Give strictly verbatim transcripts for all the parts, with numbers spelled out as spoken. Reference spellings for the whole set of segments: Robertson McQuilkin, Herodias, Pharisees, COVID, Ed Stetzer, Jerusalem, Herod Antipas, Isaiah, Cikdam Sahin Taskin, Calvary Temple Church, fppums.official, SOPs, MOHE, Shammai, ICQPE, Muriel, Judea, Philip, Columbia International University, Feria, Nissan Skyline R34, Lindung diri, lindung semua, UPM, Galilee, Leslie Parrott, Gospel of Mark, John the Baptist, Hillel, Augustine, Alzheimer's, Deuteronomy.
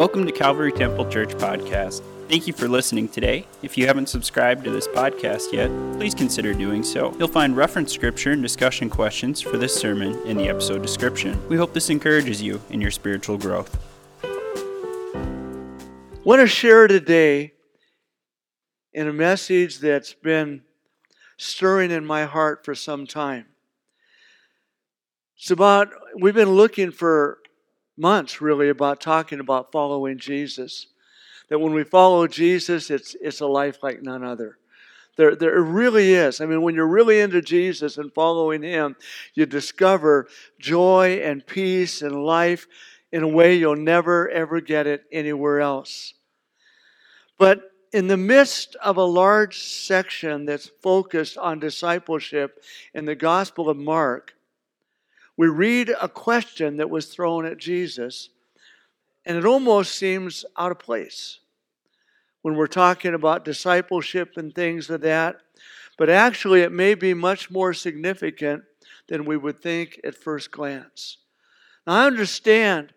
Welcome to Calvary Temple Church Podcast. Thank you for listening today. If you haven't subscribed to this podcast yet, please consider doing so. You'll find reference scripture and discussion questions for this sermon in the episode description. We hope this encourages you in your spiritual growth. I want to share today in a message that's been stirring in my heart for some time. It's about, we've been looking for months really about talking about following Jesus. That when we follow Jesus, it's it's a life like none other. There, there really is. I mean, when you're really into Jesus and following Him, you discover joy and peace and life in a way you'll never, ever get it anywhere else. But in the midst of a large section that's focused on discipleship in the Gospel of Mark, we read a question that was thrown at Jesus, and it almost seems out of place when we're talking about discipleship and things of that. But actually, it may be much more significant than we would think at first glance. Now, I understand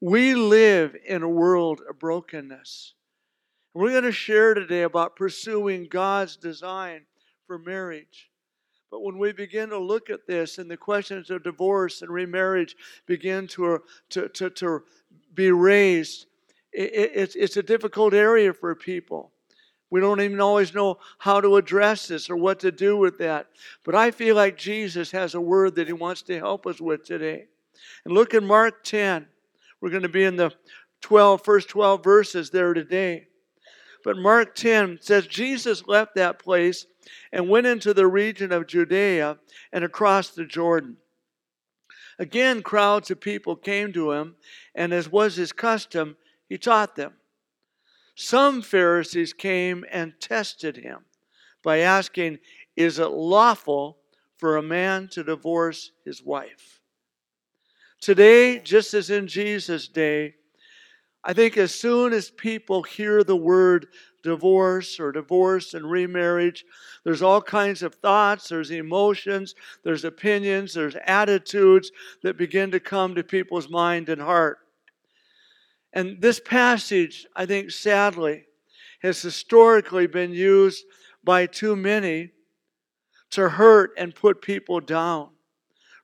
we live in a world of brokenness. We're going to share today about pursuing God's design for marriage. But when we begin to look at this and the questions of divorce and remarriage begin to, to, to, to be raised, it, it, it's a difficult area for people. We don't even always know how to address this or what to do with that. But I feel like Jesus has a word that He wants to help us with today. And look in Mark ten. We're going to be in the twelve, first twelve verses there today. But Mark ten says, Jesus left that place and went into the region of Judea and across the Jordan. Again, crowds of people came to Him, and as was His custom, He taught them. Some Pharisees came and tested Him by asking, is it lawful for a man to divorce his wife? Today, just as in Jesus' day, I think as soon as people hear the word divorce or divorce and remarriage, there's all kinds of thoughts, there's emotions, there's opinions, there's attitudes that begin to come to people's mind and heart. And this passage, I think sadly, has historically been used by too many to hurt and put people down,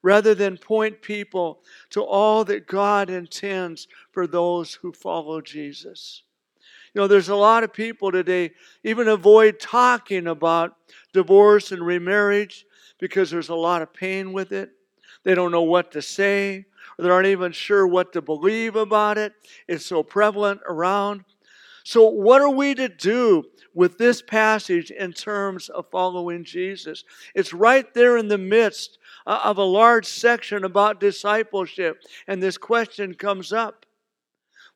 rather than point people to all that God intends for those who follow Jesus. You know, there's a lot of people today even avoid talking about divorce and remarriage because there's a lot of pain with it. They don't know what to say, or they aren't even sure what to believe about it. It's so prevalent around. So what are we to do with this passage in terms of following Jesus? It's right there in the midst of a large section about discipleship, and this question comes up.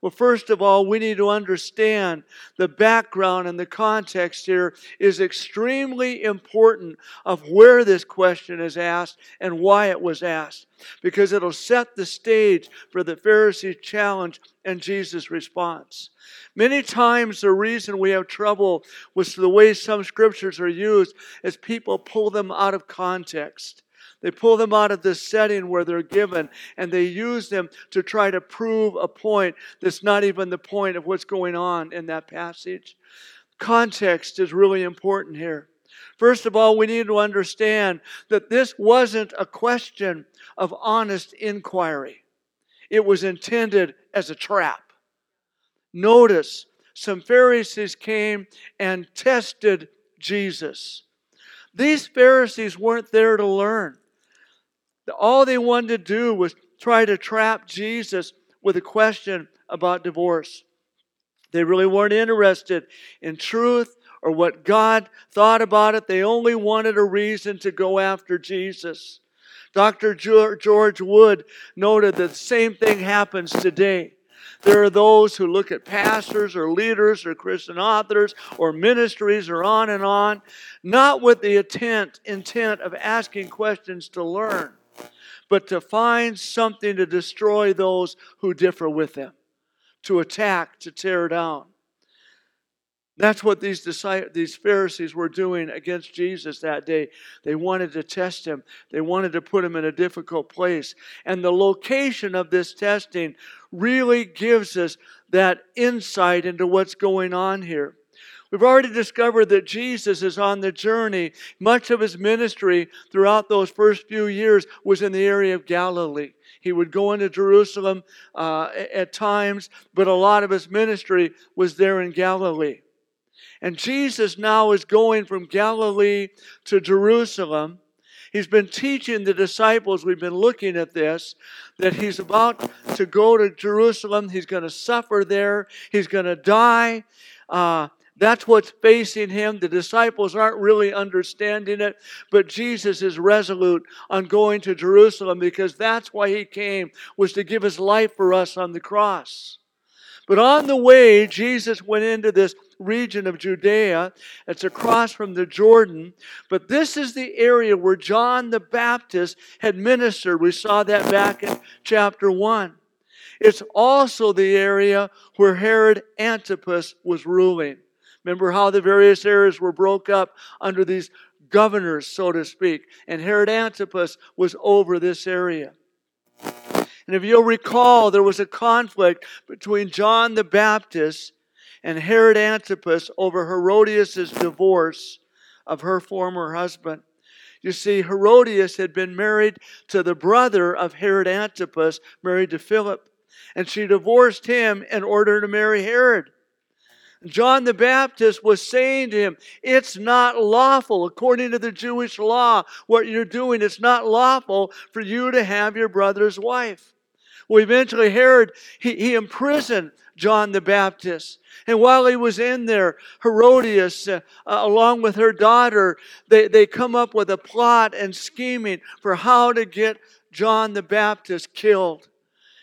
Well, first of all, we need to understand the background and the context here is extremely important of where this question is asked and why it was asked, because it'll set the stage for the Pharisees' challenge and Jesus' response. Many times the reason we have trouble with the way some scriptures are used is people pull them out of context. They pull them out of the setting where they're given, and they use them to try to prove a point that's not even the point of what's going on in that passage. Context is really important here. First of all, we need to understand that this wasn't a question of honest inquiry. It was intended as a trap. Notice, some Pharisees came and tested Jesus. These Pharisees weren't there to learn. All they wanted to do was try to trap Jesus with a question about divorce. They really weren't interested in truth or what God thought about it. They only wanted a reason to go after Jesus. Doctor George Wood noted that the same thing happens today. There are those who look at pastors or leaders or Christian authors or ministries or on and on, not with the intent, intent of asking questions to learn, but to find something to destroy those who differ with them, to attack, to tear down. That's what these disciples, these Pharisees were doing against Jesus that day. They wanted to test him. They wanted to put him in a difficult place. And the location of this testing really gives us that insight into what's going on here. We've already discovered that Jesus is on the journey. Much of his ministry throughout those first few years was in the area of Galilee. He would go into Jerusalem uh, at times, but a lot of his ministry was there in Galilee. And Jesus now is going from Galilee to Jerusalem. He's been teaching the disciples, we've been looking at this, that he's about to go to Jerusalem. He's going to suffer there. He's going to die. Uh, that's what's facing him. The disciples aren't really understanding it, but Jesus is resolute on going to Jerusalem because that's why he came, was to give his life for us on the cross. But on the way, Jesus went into this region of Judea. It's across from the Jordan. But this is the area where John the Baptist had ministered. We saw that back in chapter one. It's also the area where Herod Antipas was ruling. Remember how the various areas were broke up under these governors, so to speak. And Herod Antipas was over this area. And if you'll recall, there was a conflict between John the Baptist and Herod Antipas over Herodias' divorce of her former husband. You see, Herodias had been married to the brother of Herod Antipas, married to Philip. And she divorced him in order to marry Herod. John the Baptist was saying to him, it's not lawful, according to the Jewish law, what you're doing. It's not lawful for you to have your brother's wife. Well, eventually Herod, he, he imprisoned John the Baptist. And while he was in there, Herodias, uh, uh, along with her daughter, they, they come up with a plot and scheming for how to get John the Baptist killed.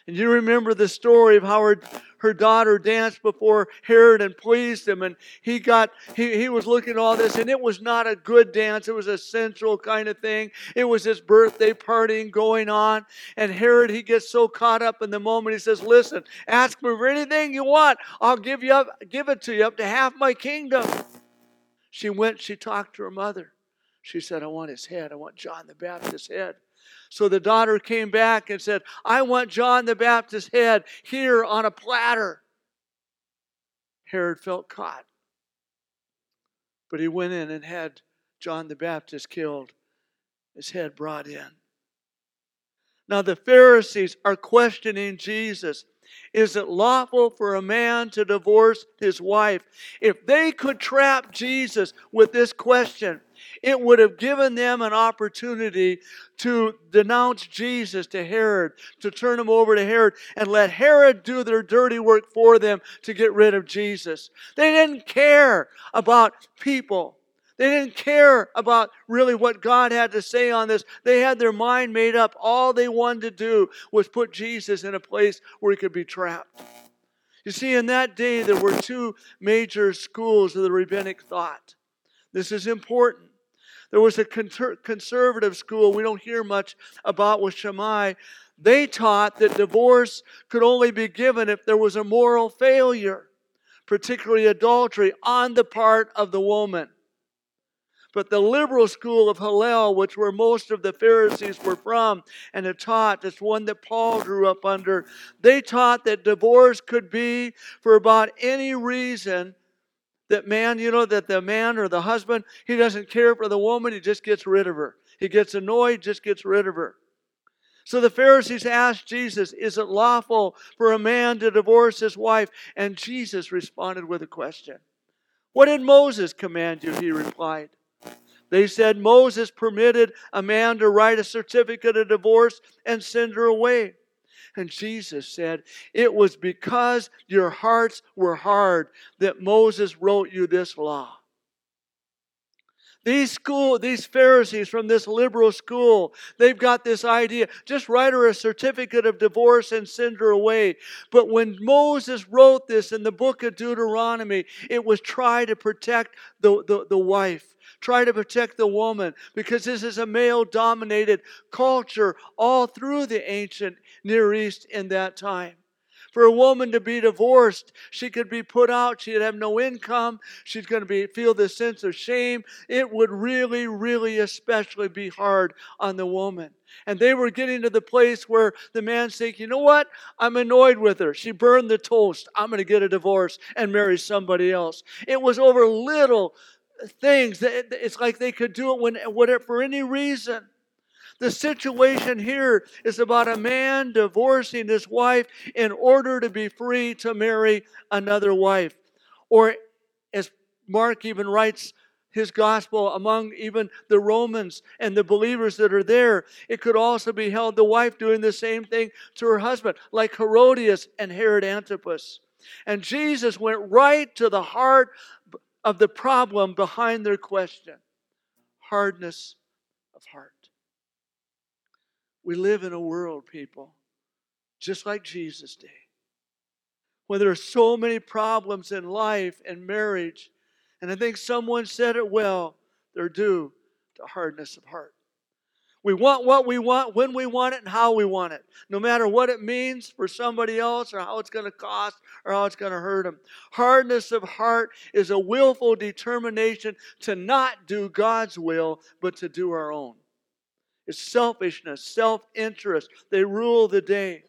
And you remember the story of how her, her daughter danced before Herod and pleased him. And he got he, he was looking at all this, and it was not a good dance. It was a sensual kind of thing. It was his birthday partying going on. And Herod, he gets so caught up in the moment, he says, listen, ask me for anything you want. I'll give you up, give it to you up to half my kingdom. She went, she talked to her mother. She said, I want his head. I want John the Baptist's head. So the daughter came back and said, I want John the Baptist's head here on a platter. Herod felt caught. But he went in and had John the Baptist killed, his head brought in. Now the Pharisees are questioning Jesus. Is it lawful for a man to divorce his wife? If they could trap Jesus with this question, it would have given them an opportunity to denounce Jesus to Herod, to turn him over to Herod, and let Herod do their dirty work for them to get rid of Jesus. They didn't care about people. They didn't care about really what God had to say on this. They had their mind made up. All they wanted to do was put Jesus in a place where he could be trapped. You see, in that day, there were two major schools of the rabbinic thought. This is important. There was a conservative school we don't hear much about with Shammai. They taught that divorce could only be given if there was a moral failure, particularly adultery, on the part of the woman. But the liberal school of Hillel, which where most of the Pharisees were from and had taught, that's one that Paul grew up under, they taught that divorce could be for about any reason that man, you know, that the man or the husband, he doesn't care for the woman, he just gets rid of her. He gets annoyed, just gets rid of her. So the Pharisees asked Jesus, is it lawful for a man to divorce his wife? And Jesus responded with a question. What did Moses command you? He replied. They said, Moses permitted a man to write a certificate of divorce and send her away. And Jesus said, it was because your hearts were hard that Moses wrote you this law. These school, these Pharisees from this liberal school, they've got this idea, just write her a certificate of divorce and send her away. But when Moses wrote this in the book of Deuteronomy, it was try to protect the, the, the wife. Try to protect the woman, because this is a male-dominated culture all through the ancient Near East in that time. For a woman to be divorced, she could be put out. She'd have no income. She's going to be feel this sense of shame. It would really, really especially be hard on the woman. And they were getting to the place where the man's thinking, you know what? I'm annoyed with her. She burned the toast. I'm going to get a divorce and marry somebody else. It was over little things. It's like they could do it when, whatever, for any reason. The situation here is about a man divorcing his wife in order to be free to marry another wife. Or as Mark even writes his gospel, among even the Romans and the believers that are there, it could also be held the wife doing the same thing to her husband, like Herodias and Herod Antipas. And Jesus went right to the heart of the problem behind their question: hardness of heart. We live in a world, people, just like Jesus did, where there are so many problems in life and marriage. And I think someone said it well, they're due to hardness of heart. We want what we want, when we want it, and how we want it, no matter what it means for somebody else or how it's going to cost or how it's going to hurt them. Hardness of heart is a willful determination to not do God's will, but to do our own. It's selfishness, self-interest. They rule the day.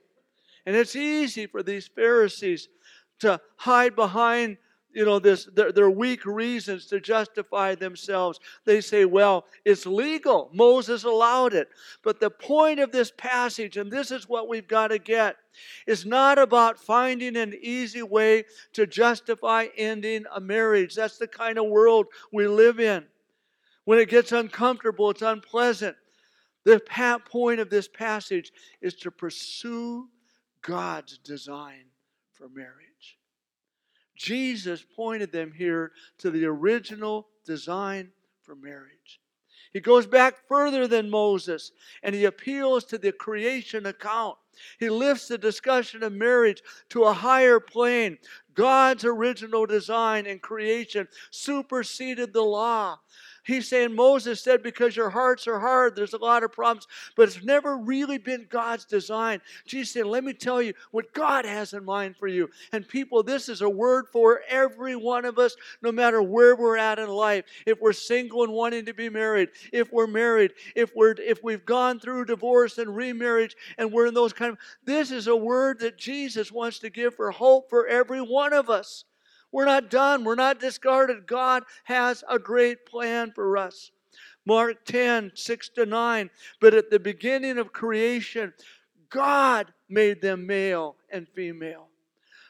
And it's easy for these Pharisees to hide behind You know, this their, their weak reasons to justify themselves. They say, well, it's legal. Moses allowed it. But the point of this passage, and this is what we've got to get, is not about finding an easy way to justify ending a marriage. That's the kind of world we live in. When it gets uncomfortable, it's unpleasant. The point of this passage is to pursue God's design for marriage. Jesus pointed them here to the original design for marriage. He goes back further than Moses, and he appeals to the creation account. He lifts the discussion of marriage to a higher plane. God's original design and creation superseded the law. He's saying, Moses said, because your hearts are hard, there's a lot of problems, but it's never really been God's design. Jesus said, let me tell you what God has in mind for you. And people, this is a word for every one of us, no matter where we're at in life. If we're single and wanting to be married, if we're married, if we're if we've gone through divorce and remarriage, and we're in those kind of, this is a word that Jesus wants to give for hope for every one of us. We're not done. We're not discarded. God has a great plan for us. Mark ten, six to nine. But at the beginning of creation, God made them male and female.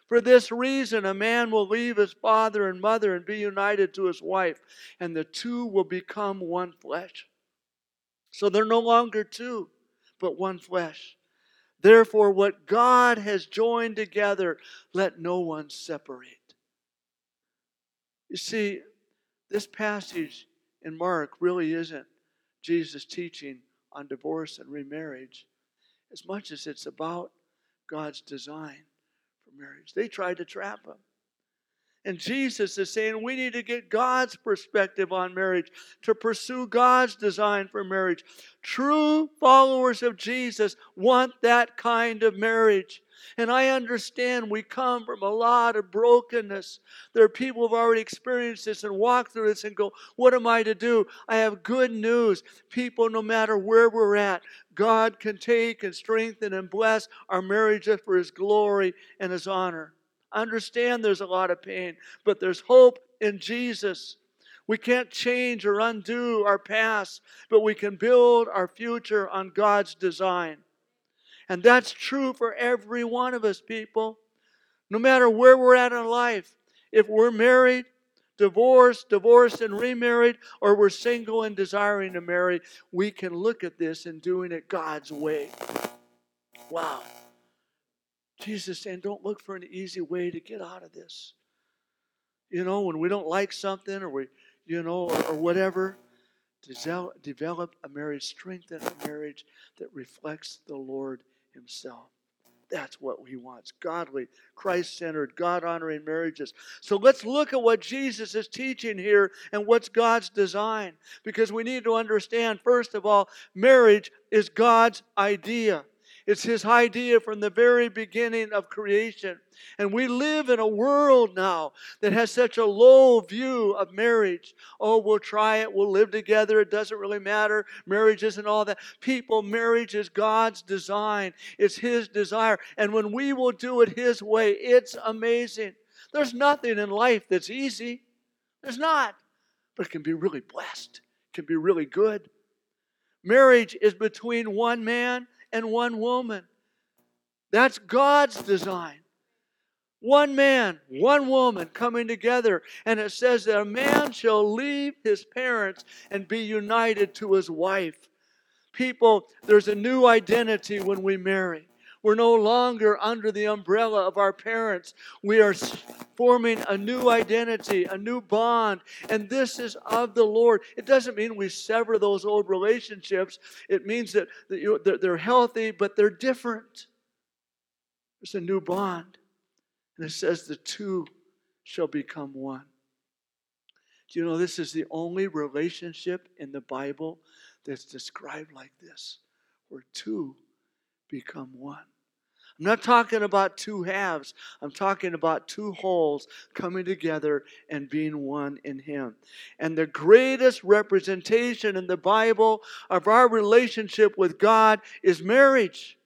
For this reason, a man will leave his father and mother and be united to his wife, and the two will become one flesh. So they're no longer two, but one flesh. Therefore, what God has joined together, let no one separate. You see, this passage in Mark really isn't Jesus' teaching on divorce and remarriage as much as it's about God's design for marriage. They tried to trap him. And Jesus is saying we need to get God's perspective on marriage, to pursue God's design for marriage. True followers of Jesus want that kind of marriage. And I understand we come from a lot of brokenness. There are people who have already experienced this and walked through this and go, what am I to do? I have good news. People, no matter where we're at, God can take and strengthen and bless our marriages for His glory and His honor. I understand there's a lot of pain, but there's hope in Jesus. We can't change or undo our past, but we can build our future on God's design. And that's true for every one of us, people. No matter where we're at in life, if we're married, divorced, divorced and remarried, or we're single and desiring to marry, we can look at this and doing it God's way. Wow. Jesus is saying, don't look for an easy way to get out of this. You know, when we don't like something or we, you know, or, or whatever, develop a marriage, strengthen a marriage that reflects the Lord Himself. That's what He wants. Godly, Christ-centered, God-honoring marriages. So let's look at what Jesus is teaching here and what's God's design. Because we need to understand, first of all, marriage is God's idea. It's his idea from the very beginning of creation. And we live in a world now that has such a low view of marriage. Oh, we'll try it. We'll live together. It doesn't really matter. Marriage isn't all that. People, marriage is God's design. It's his desire. And when we will do it his way, it's amazing. There's nothing in life that's easy. There's not. But it can be really blessed. It can be really good. Marriage is between one man and one woman. That's God's design. One man, one woman coming together. And it says that a man shall leave his parents and be united to his wife. People, there's a new identity when we marry. We're no longer under the umbrella of our parents. We are forming a new identity, a new bond, and this is of the Lord. It doesn't mean we sever those old relationships. It means that they're healthy, but they're different. It's a new bond. And it says the two shall become one. Do you know this is the only relationship in the Bible that's described like this, where two become one? I'm not talking about two halves. I'm talking about two wholes coming together and being one in Him. And the greatest representation in the Bible of our relationship with God is marriage.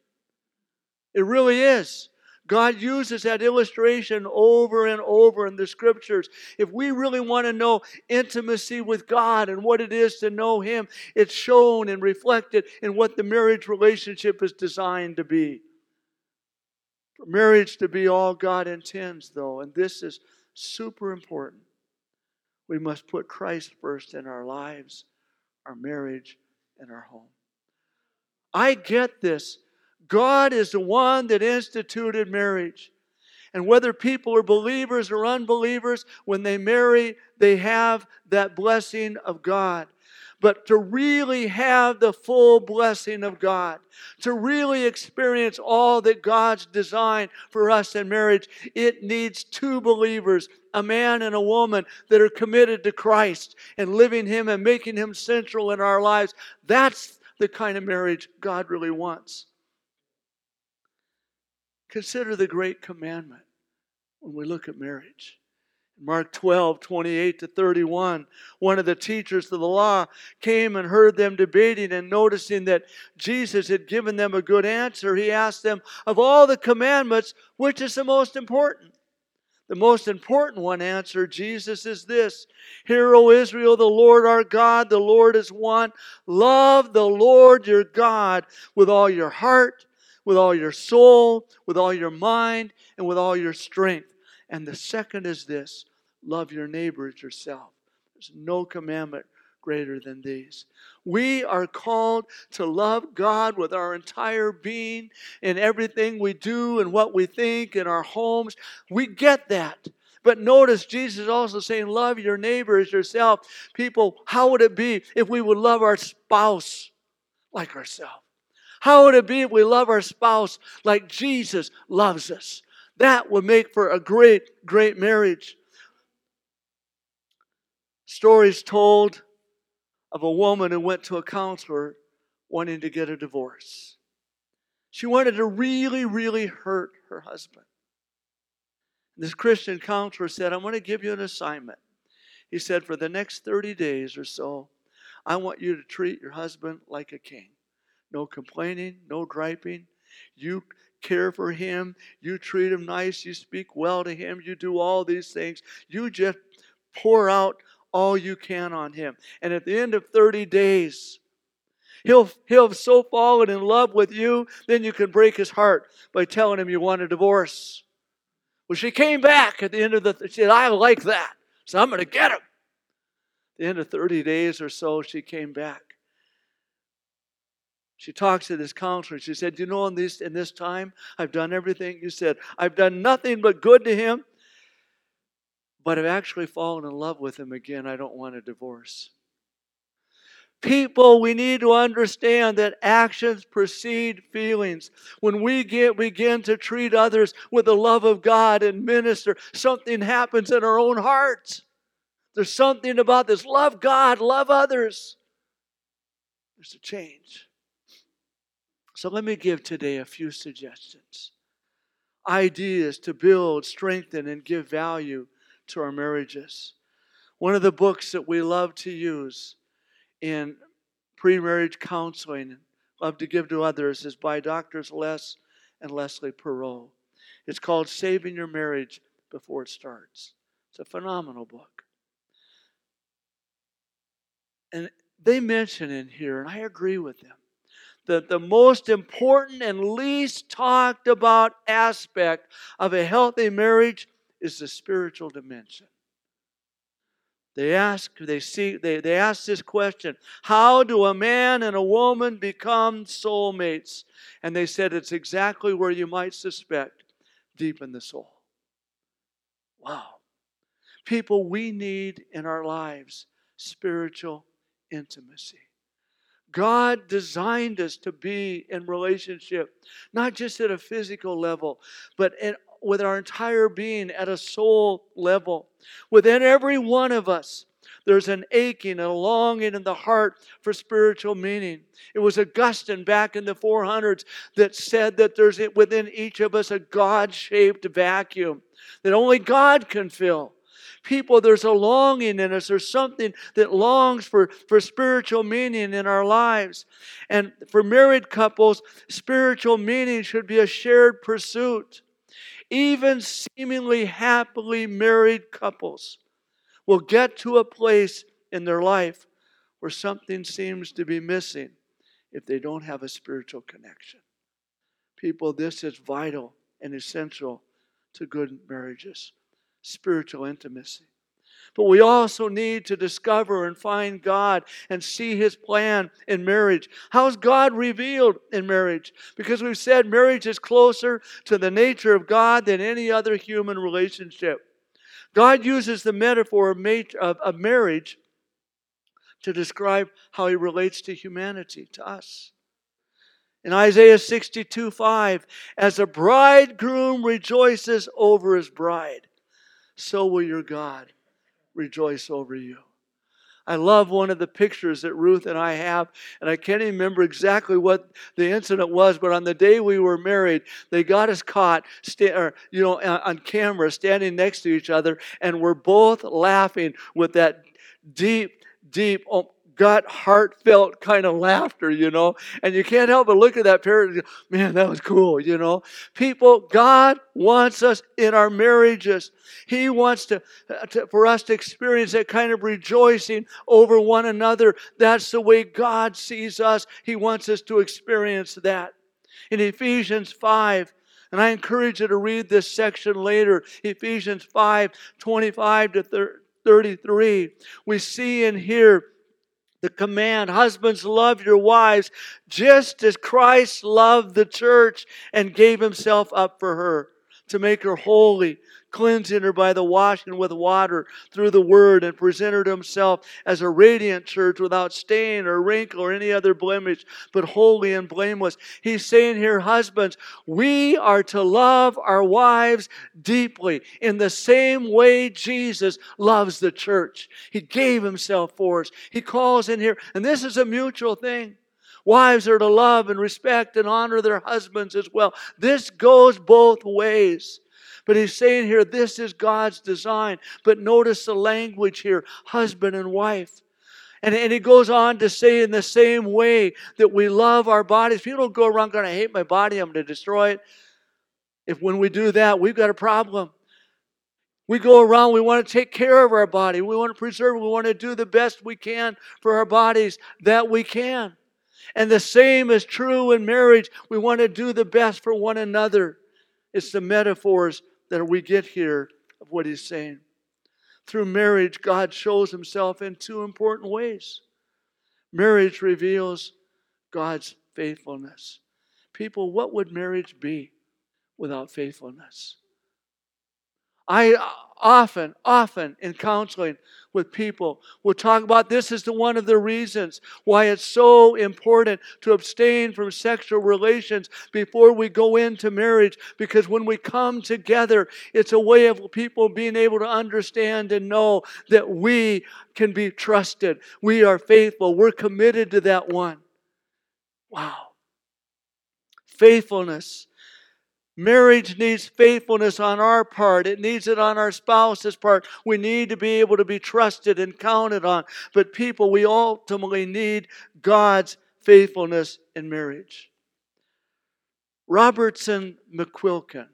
It really is. God uses that illustration over and over in the Scriptures. If we really want to know intimacy with God and what it is to know Him, it's shown and reflected in what the marriage relationship is designed to be. For marriage to be all God intends, though, and this is super important, we must put Christ first in our lives, our marriage, and our home. I get this. God is the one that instituted marriage. And whether people are believers or unbelievers, when they marry, they have that blessing of God. But to really have the full blessing of God, to really experience all that God's designed for us in marriage, it needs two believers, a man and a woman, that are committed to Christ and living Him and making Him central in our lives. That's the kind of marriage God really wants. Consider the great commandment when we look at marriage. Mark twelve, twenty-eight to thirty-one, one of the teachers of the law came and heard them debating, and noticing that Jesus had given them a good answer, he asked them, of all the commandments, which is the most important? The most important one, answered Jesus, is this: Hear, O Israel, the Lord our God, the Lord is one. Love the Lord your God with all your heart, with all your soul, with all your mind, and with all your strength. And the second is this: love your neighbor as yourself. There's no commandment greater than these. We are called to love God with our entire being, in everything we do, and what we think, in our homes. We get that. But notice Jesus is also saying, love your neighbor as yourself. People, how would it be if we would love our spouse like ourselves? How would it be if we love our spouse like Jesus loves us? That would make for a great, great marriage. Stories told of a woman who went to a counselor wanting to get a divorce. She wanted to really, really hurt her husband. This Christian counselor said, I'm going to give you an assignment. He said, for the next thirty days or so, I want you to treat your husband like a king. No complaining, no griping. You care for him. You treat him nice. You speak well to him. You do all these things. You just pour out all you can on him. And at the end of thirty days, he'll, he'll have so fallen in love with you, then you can break his heart by telling him you want a divorce. Well, she came back at the end of the, she said, I like that, so I'm going to get him. At the end of thirty days or so, she came back. She talks to this counselor. She said, you know, in this, in this time, I've done everything you said. I've done nothing but good to him, but I've actually fallen in love with him again. I don't want a divorce. People, we need to understand that actions precede feelings. When we get, begin to treat others with the love of God and minister, something happens in our own hearts. There's something about this. Love God, love others. There's a change. So let me give today a few suggestions, ideas to build, strengthen, and give value to our marriages. One of the books that we love to use in pre-marriage counseling, love to give to others, is by Doctors Les and Leslie Parrott. It's called Saving Your Marriage Before It Starts. It's a phenomenal book. And they mention in here, and I agree with them, that the most important and least talked about aspect of a healthy marriage is the spiritual dimension. They ask, they see, they, they ask this question, how do a man and a woman become soulmates? And they said it's exactly where you might suspect, deep in the soul. Wow. People, we need in our lives spiritual intimacy. God designed us to be in relationship, not just at a physical level, but in with our entire being at a soul level. Within every one of us, there's an aching and a longing in the heart for spiritual meaning. It was Augustine back in the four hundreds that said that there's within each of us a God-shaped vacuum that only God can fill. People, there's a longing in us. There's something that longs for, for spiritual meaning in our lives. And for married couples, spiritual meaning should be a shared pursuit. Even seemingly happily married couples will get to a place in their life where something seems to be missing if they don't have a spiritual connection. People, this is vital and essential to good marriages, spiritual intimacy. But we also need to discover and find God and see His plan in marriage. How is God revealed in marriage? Because we've said marriage is closer to the nature of God than any other human relationship. God uses the metaphor of marriage to describe how He relates to humanity, to us. In Isaiah sixty-two five, as a bridegroom rejoices over his bride, so will your God rejoice over you. I love one of the pictures that Ruth and I have, and I can't even remember exactly what the incident was, but on the day we were married, they got us caught, sta- or, you know, on camera, standing next to each other, and we're both laughing with that deep, deep, oh, gut, heartfelt kind of laughter, you know, and you can't help but look at that parent and go, man, that was cool, you know. People, God wants us in our marriages. He wants to, to for us to experience that kind of rejoicing over one another. That's the way God sees us. He wants us to experience that. In Ephesians five, and I encourage you to read this section later, Ephesians five, twenty-five to thirty-three, we see in here the command, husbands, love your wives, just as Christ loved the church and gave Himself up for her, to make her holy, cleansing her by the washing with water through the Word, and presented Himself as a radiant church without stain or wrinkle or any other blemish, but holy and blameless. He's saying here, husbands, we are to love our wives deeply in the same way Jesus loves the church. He gave Himself for us. He calls in here, and this is a mutual thing. Wives are to love and respect and honor their husbands as well. This goes both ways. But He's saying here, this is God's design. But notice the language here, husband and wife. And, and He goes on to say in the same way that we love our bodies. People don't go around going, I hate my body, I'm going to destroy it. If when we do that, we've got a problem. We go around, we want to take care of our body. We want to preserve it. We want to do the best we can for our bodies that we can. And the same is true in marriage. We want to do the best for one another. It's the metaphors that we get here of what He's saying. Through marriage, God shows Himself in two important ways. Marriage reveals God's faithfulness. People, what would marriage be without faithfulness? I often, often in counseling with people will talk about this is the one of the reasons why it's so important to abstain from sexual relations before we go into marriage, because when we come together, it's a way of people being able to understand and know that we can be trusted. We are faithful. We're committed to that one. Wow. faithfulness. Marriage needs faithfulness on our part. It needs it on our spouse's part. We need to be able to be trusted and counted on. But people, we ultimately need God's faithfulness in marriage. Robertson McQuilkin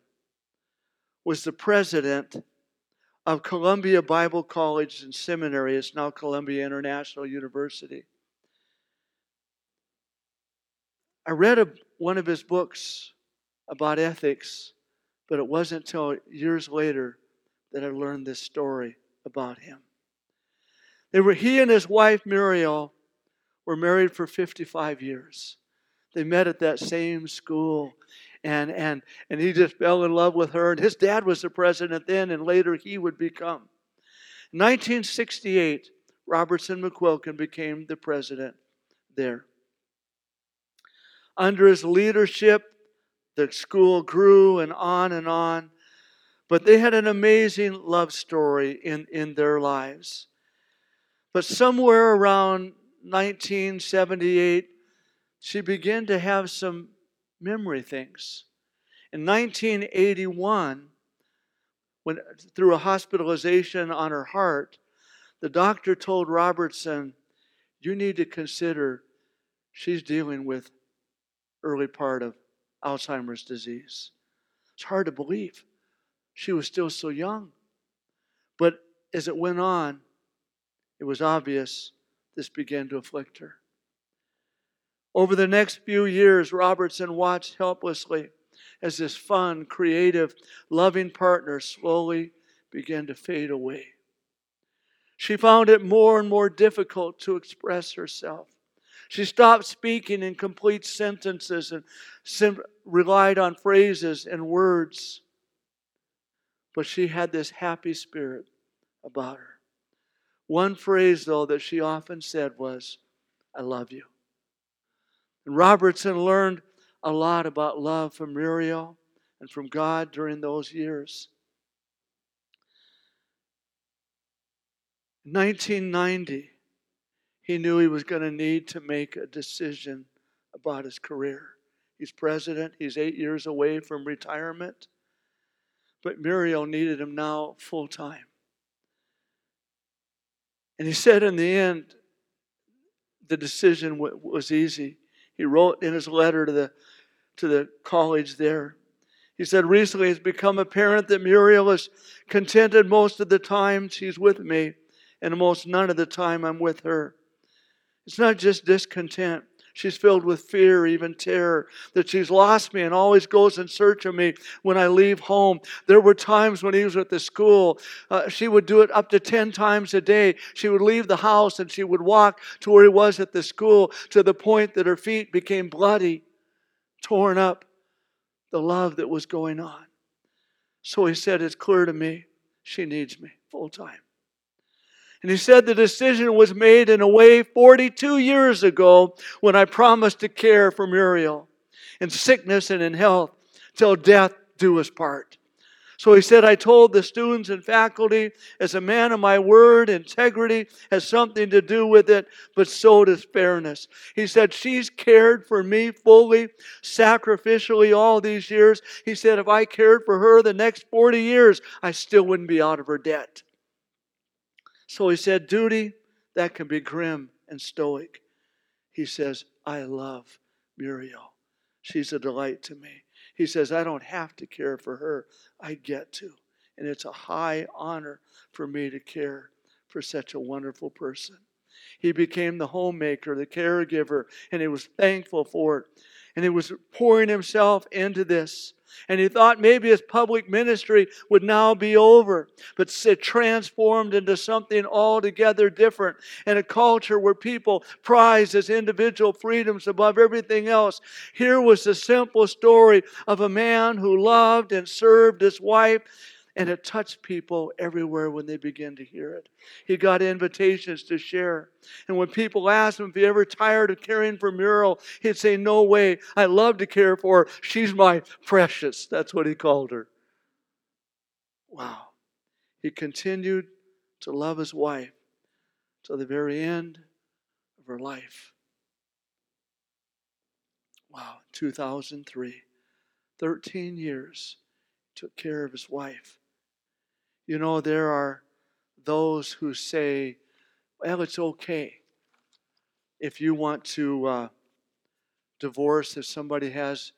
was the president of Columbia Bible College and Seminary. It's now Columbia International University. I read a, one of his books about ethics, but it wasn't until years later that I learned this story about him. They were, he and his wife Muriel were married for fifty-five years. They met at that same school, and and and he just fell in love with her. And his dad was the president then, and later he would become. In nineteen sixty-eight, Robertson McQuilkin became the president there. Under his leadership, the school grew and on and on. But they had an amazing love story in, in their lives. But somewhere around nineteen seventy-eight, she began to have some memory things. In nineteen eighty-one, when through a hospitalization on her heart, the doctor told Robertson, "You need to consider she's dealing with early part of Alzheimer's disease." It's hard to believe. She was still so young. But as it went on, it was obvious this began to afflict her. Over the next few years, Robertson watched helplessly as this fun, creative, loving partner slowly began to fade away. She found it more and more difficult to express herself. She stopped speaking in complete sentences and sim- relied on phrases and words. But she had this happy spirit about her. One phrase, though, that she often said was, "I love you." And Robertson learned a lot about love from Muriel and from God during those years. In nineteen ninety, he knew he was going to need to make a decision about his career. He's president. He's eight years away from retirement. But Muriel needed him now full time. And he said in the end, the decision w- was easy. He wrote in his letter to the, to the college there. He said, "Recently it's become apparent that Muriel is contented most of the time she's with me, and almost none of the time I'm with her. It's not just discontent. She's filled with fear, even terror, that she's lost me and always goes in search of me when I leave home. There were times when he was at the school. Uh, she would do it up to ten times a day. She would leave the house and she would walk to where he was at the school, to the point that her feet became bloody, torn up, the love that was going on. So he said, it's clear to me, she needs me full time." And he said the decision was made in a way forty-two years ago when I promised to care for Muriel in sickness and in health till death do us part. So he said, "I told the students and faculty, as a man of my word, integrity has something to do with it, but so does fairness." He said, "She's cared for me fully, sacrificially all these years." He said, "If I cared for her the next forty years, I still wouldn't be out of her debt." So he said, "Duty, that can be grim and stoic." He says, "I love Muriel. She's a delight to me." He says, "I don't have to care for her. I get to. And it's a high honor for me to care for such a wonderful person." He became the homemaker, the caregiver, and he was thankful for it. And he was pouring himself into this. And he thought maybe his public ministry would now be over. But it transformed into something altogether different. In a culture where people prize his individual freedoms above everything else, here was the simple story of a man who loved and served his wife. And it touched people everywhere when they began to hear it. He got invitations to share. And when people asked him if he ever tired of caring for Muriel, he'd say, "No way. I love to care for her. She's my precious." That's what he called her. Wow. He continued to love his wife to the very end of her life. Wow, two thousand three, thirteen years, took care of his wife. You know, there are those who say, well, it's okay if you want to uh, divorce, if somebody has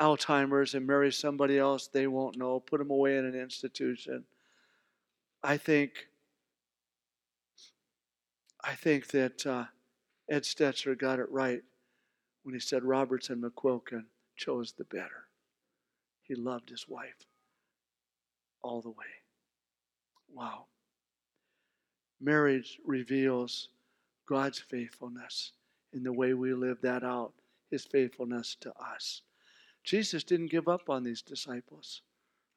Alzheimer's and marry somebody else, they won't know, put them away in an institution. I think, I think that uh, Ed Stetzer got it right when he said Robertson McQuilkin chose the better. He loved his wife all the way. Wow. Marriage reveals God's faithfulness in the way we live that out, his faithfulness to us. Jesus didn't give up on these disciples.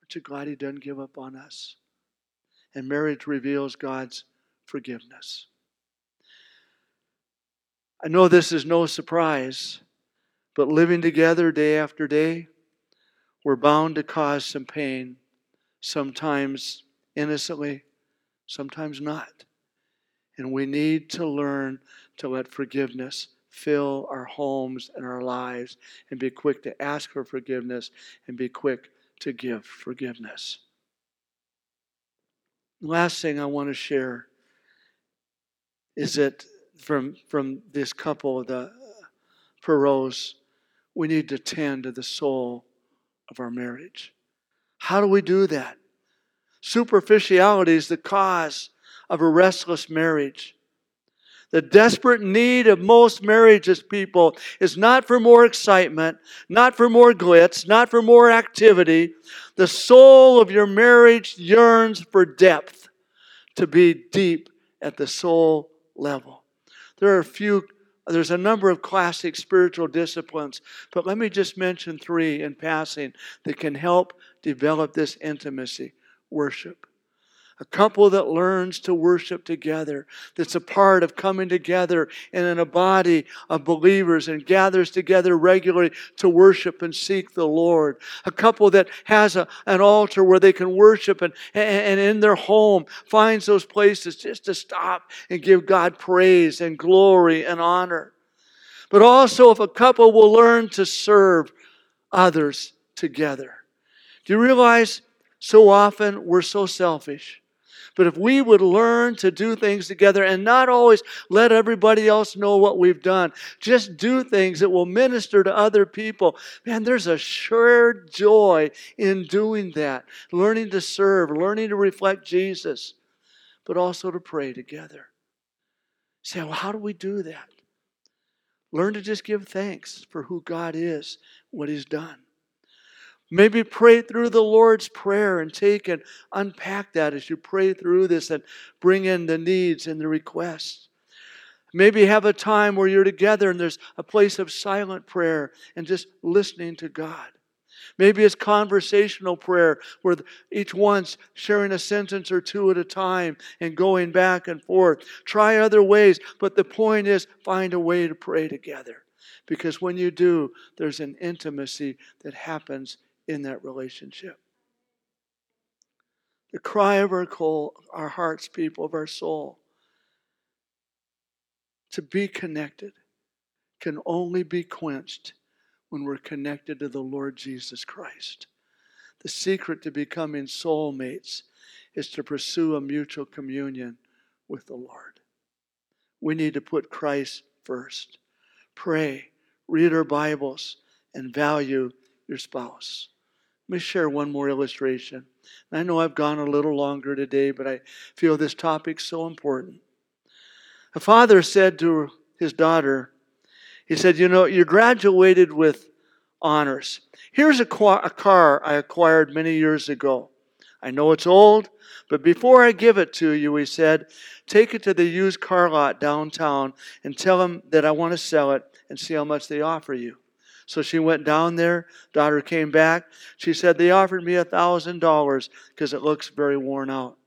To God, he doesn't give up on us. And marriage reveals God's forgiveness. I know this is no surprise, but living together day after day, we're bound to cause some pain, sometimes innocently, sometimes not. And we need to learn to let forgiveness fill our homes and our lives and be quick to ask for forgiveness and be quick to give forgiveness. Last thing I want to share is that from from this couple, the Perrots, we need to tend to the soul of our marriage. How do we do that? Superficiality is the cause of a restless marriage. The desperate need of most marriages, people, is not for more excitement, not for more glitz, not for more activity. The soul of your marriage yearns for depth, to be deep at the soul level. There are a few, there's a number of classic spiritual disciplines, but let me just mention three in passing that can help develop this intimacy. Worship. A couple that learns to worship together, that's a part of coming together and in a body of believers and gathers together regularly to worship and seek the Lord. A couple that has a, an altar where they can worship and, and, and in their home finds those places just to stop and give God praise and glory and honor. But also if a couple will learn to serve others together. Do you realize so often we're so selfish? But if we would learn to do things together and not always let everybody else know what we've done, just do things that will minister to other people. Man, there's a shared joy in doing that. Learning to serve, learning to reflect Jesus, but also to pray together. Say, well, how do we do that? Learn to just give thanks for who God is, what He's done. Maybe pray through the Lord's Prayer and take and unpack that as you pray through this and bring in the needs and the requests. Maybe have a time where you're together and there's a place of silent prayer and just listening to God. Maybe it's conversational prayer where each one's sharing a sentence or two at a time and going back and forth. Try other ways, but the point is find a way to pray together. Because when you do, there's an intimacy that happens in that relationship. The cry of our, coal, our hearts, people, of our soul, to be connected can only be quenched when we're connected to the Lord Jesus Christ. The secret to becoming soulmates is to pursue a mutual communion with the Lord. We need to put Christ first. Pray, read our Bibles, and value your spouse. Let me share one more illustration. I know I've gone a little longer today, but I feel this topic's so important. A father said to his daughter, he said, you know, you graduated with honors. Here's a, qu- a car I acquired many years ago. I know it's old, but before I give it to you, he said, take it to the used car lot downtown and tell them that I want to sell it and see how much they offer you. So she went down there. Daughter came back. She said, they offered me one thousand dollars because it looks very worn out.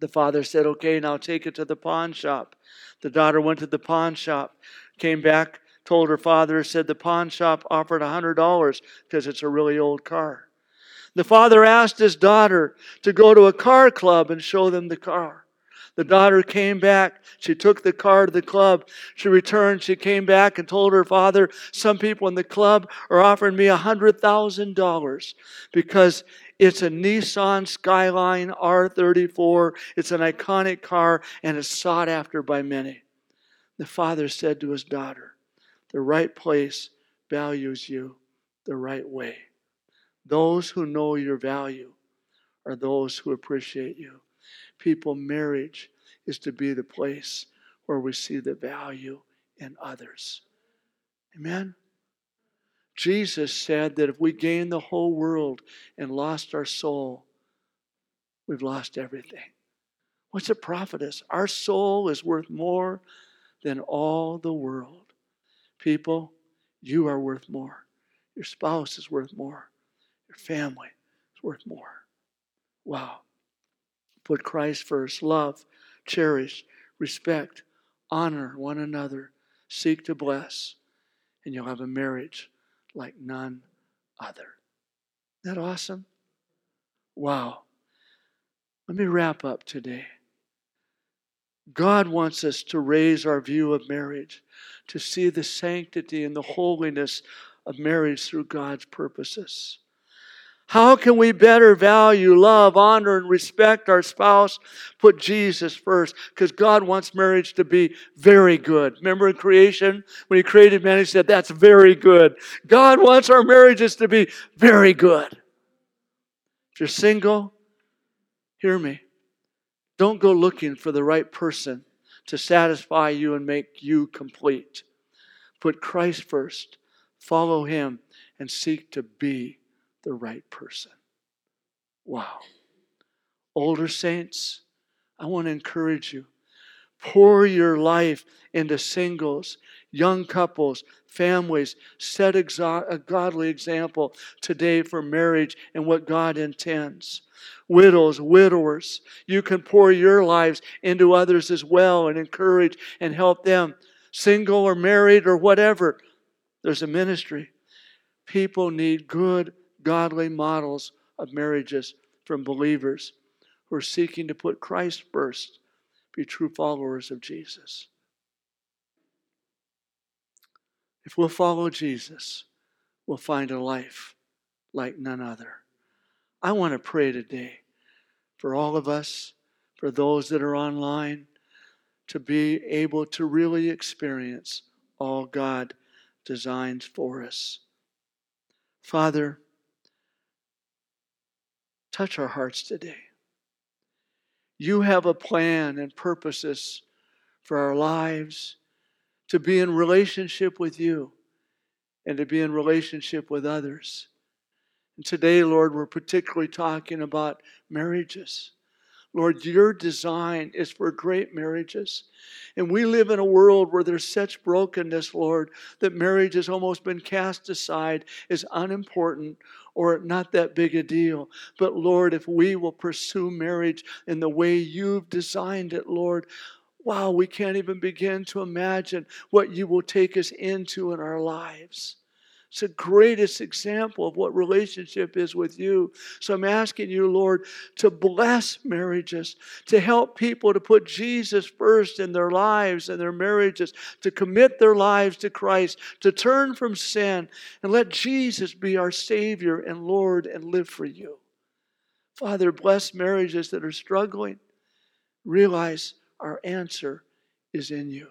The father said, okay, now take it to the pawn shop. The daughter went to the pawn shop, came back, told her father, said the pawn shop offered one hundred dollars because it's a really old car. The father asked his daughter to go to a car club and show them the car. The daughter came back. She took the car to the club. She returned. She came back and told her father, some people in the club are offering me one hundred thousand dollars because it's a Nissan Skyline R thirty-four. It's an iconic car and it's sought after by many. The father said to his daughter, the right place values you the right way. Those who know your value are those who appreciate you. People, marriage is to be the place where we see the value in others. Amen? Jesus said that if we gain the whole world and lost our soul, we've lost everything. What's it profit us? Our soul is worth more than all the world. People, you are worth more. Your spouse is worth more. Your family is worth more. Wow. Put Christ first. Love, cherish, respect, honor one another. Seek to bless. And you'll have a marriage like none other. Isn't that awesome? Wow. Let me wrap up today. God wants us to raise our view of marriage, to see the sanctity and the holiness of marriage through God's purposes. How can we better value, love, honor, and respect our spouse? Put Jesus first, because God wants marriage to be very good. Remember in creation, when He created man, He said, that's very good. God wants our marriages to be very good. If you're single, hear me. Don't go looking for the right person to satisfy you and make you complete. Put Christ first, follow Him, and seek to be the right person. Wow. Older saints, I want to encourage you. Pour your life into singles, young couples, families. Set exa- a godly example today for marriage and what God intends. Widows, widowers, you can pour your lives into others as well and encourage and help them. Single or married or whatever, there's a ministry. People need good, godly models of marriages from believers who are seeking to put Christ first, be true followers of Jesus. If we'll follow Jesus, we'll find a life like none other. I want to pray today for all of us, for those that are online, to be able to really experience all God designs for us. Father, touch our hearts today. You have a plan and purposes for our lives to be in relationship with You and to be in relationship with others. And today, Lord, we're particularly talking about marriages. Lord, Your design is for great marriages. And we live in a world where there's such brokenness, Lord, that marriage has almost been cast aside as unimportant or not that big a deal. But Lord, if we will pursue marriage in the way You've designed it, Lord, wow, we can't even begin to imagine what You will take us into in our lives. It's the greatest example of what relationship is with You. So I'm asking You, Lord, to bless marriages, to help people to put Jesus first in their lives and their marriages, to commit their lives to Christ, to turn from sin, and let Jesus be our Savior and Lord and live for You. Father, bless marriages that are struggling. Realize our answer is in You.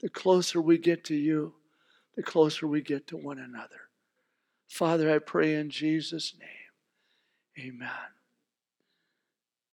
The closer we get to You, the closer we get to one another. Father, I pray in Jesus' name. Amen.